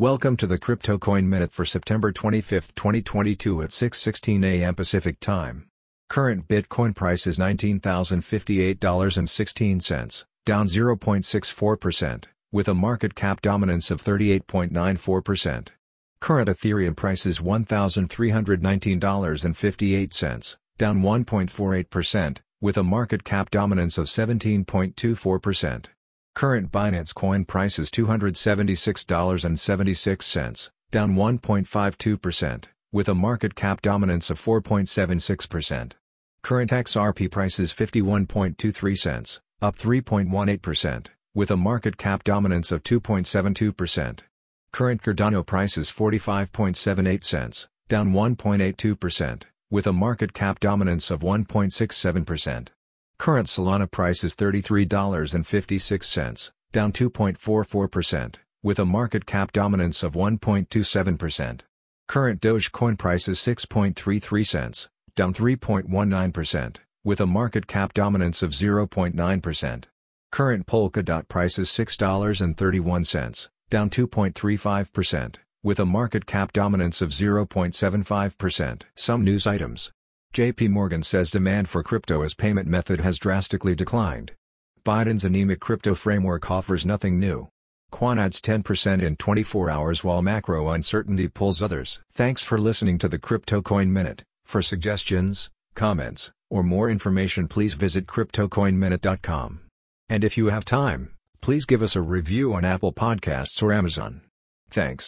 Welcome to the CryptoCoin Minute for September 25, 2022 at 6:16 a.m. Pacific Time. Current Bitcoin price is $19,058.16, down 0.64%, with a market cap dominance of 38.94%. Current Ethereum price is $1,319.58, down 1.48%, with a market cap dominance of 17.24%. Current Binance Coin price is $276.76, down 1.52%, with a market cap dominance of 4.76%. Current XRP price is $0.5123, up 3.18%, with a market cap dominance of 2.72%. Current Cardano price is $0.4578, down 1.82%, with a market cap dominance of 1.67%. Current Solana price is $33.56, down 2.44%, with a market cap dominance of 1.27%. Current Dogecoin price is $0.0633, down 3.19%, with a market cap dominance of 0.9%. Current Polkadot price is $6.31, down 2.35%, with a market cap dominance of 0.75%. Some news items. JP Morgan says demand for crypto as payment method has drastically declined. Biden's anemic crypto framework offers nothing new. Quant adds 10% in 24 hours while macro uncertainty pulls others. Thanks for listening to the CryptoCoin Minute. For suggestions, comments, or more information, please visit CryptoCoinMinute.com. And if you have time, please give us a review on Apple Podcasts or Amazon. Thanks.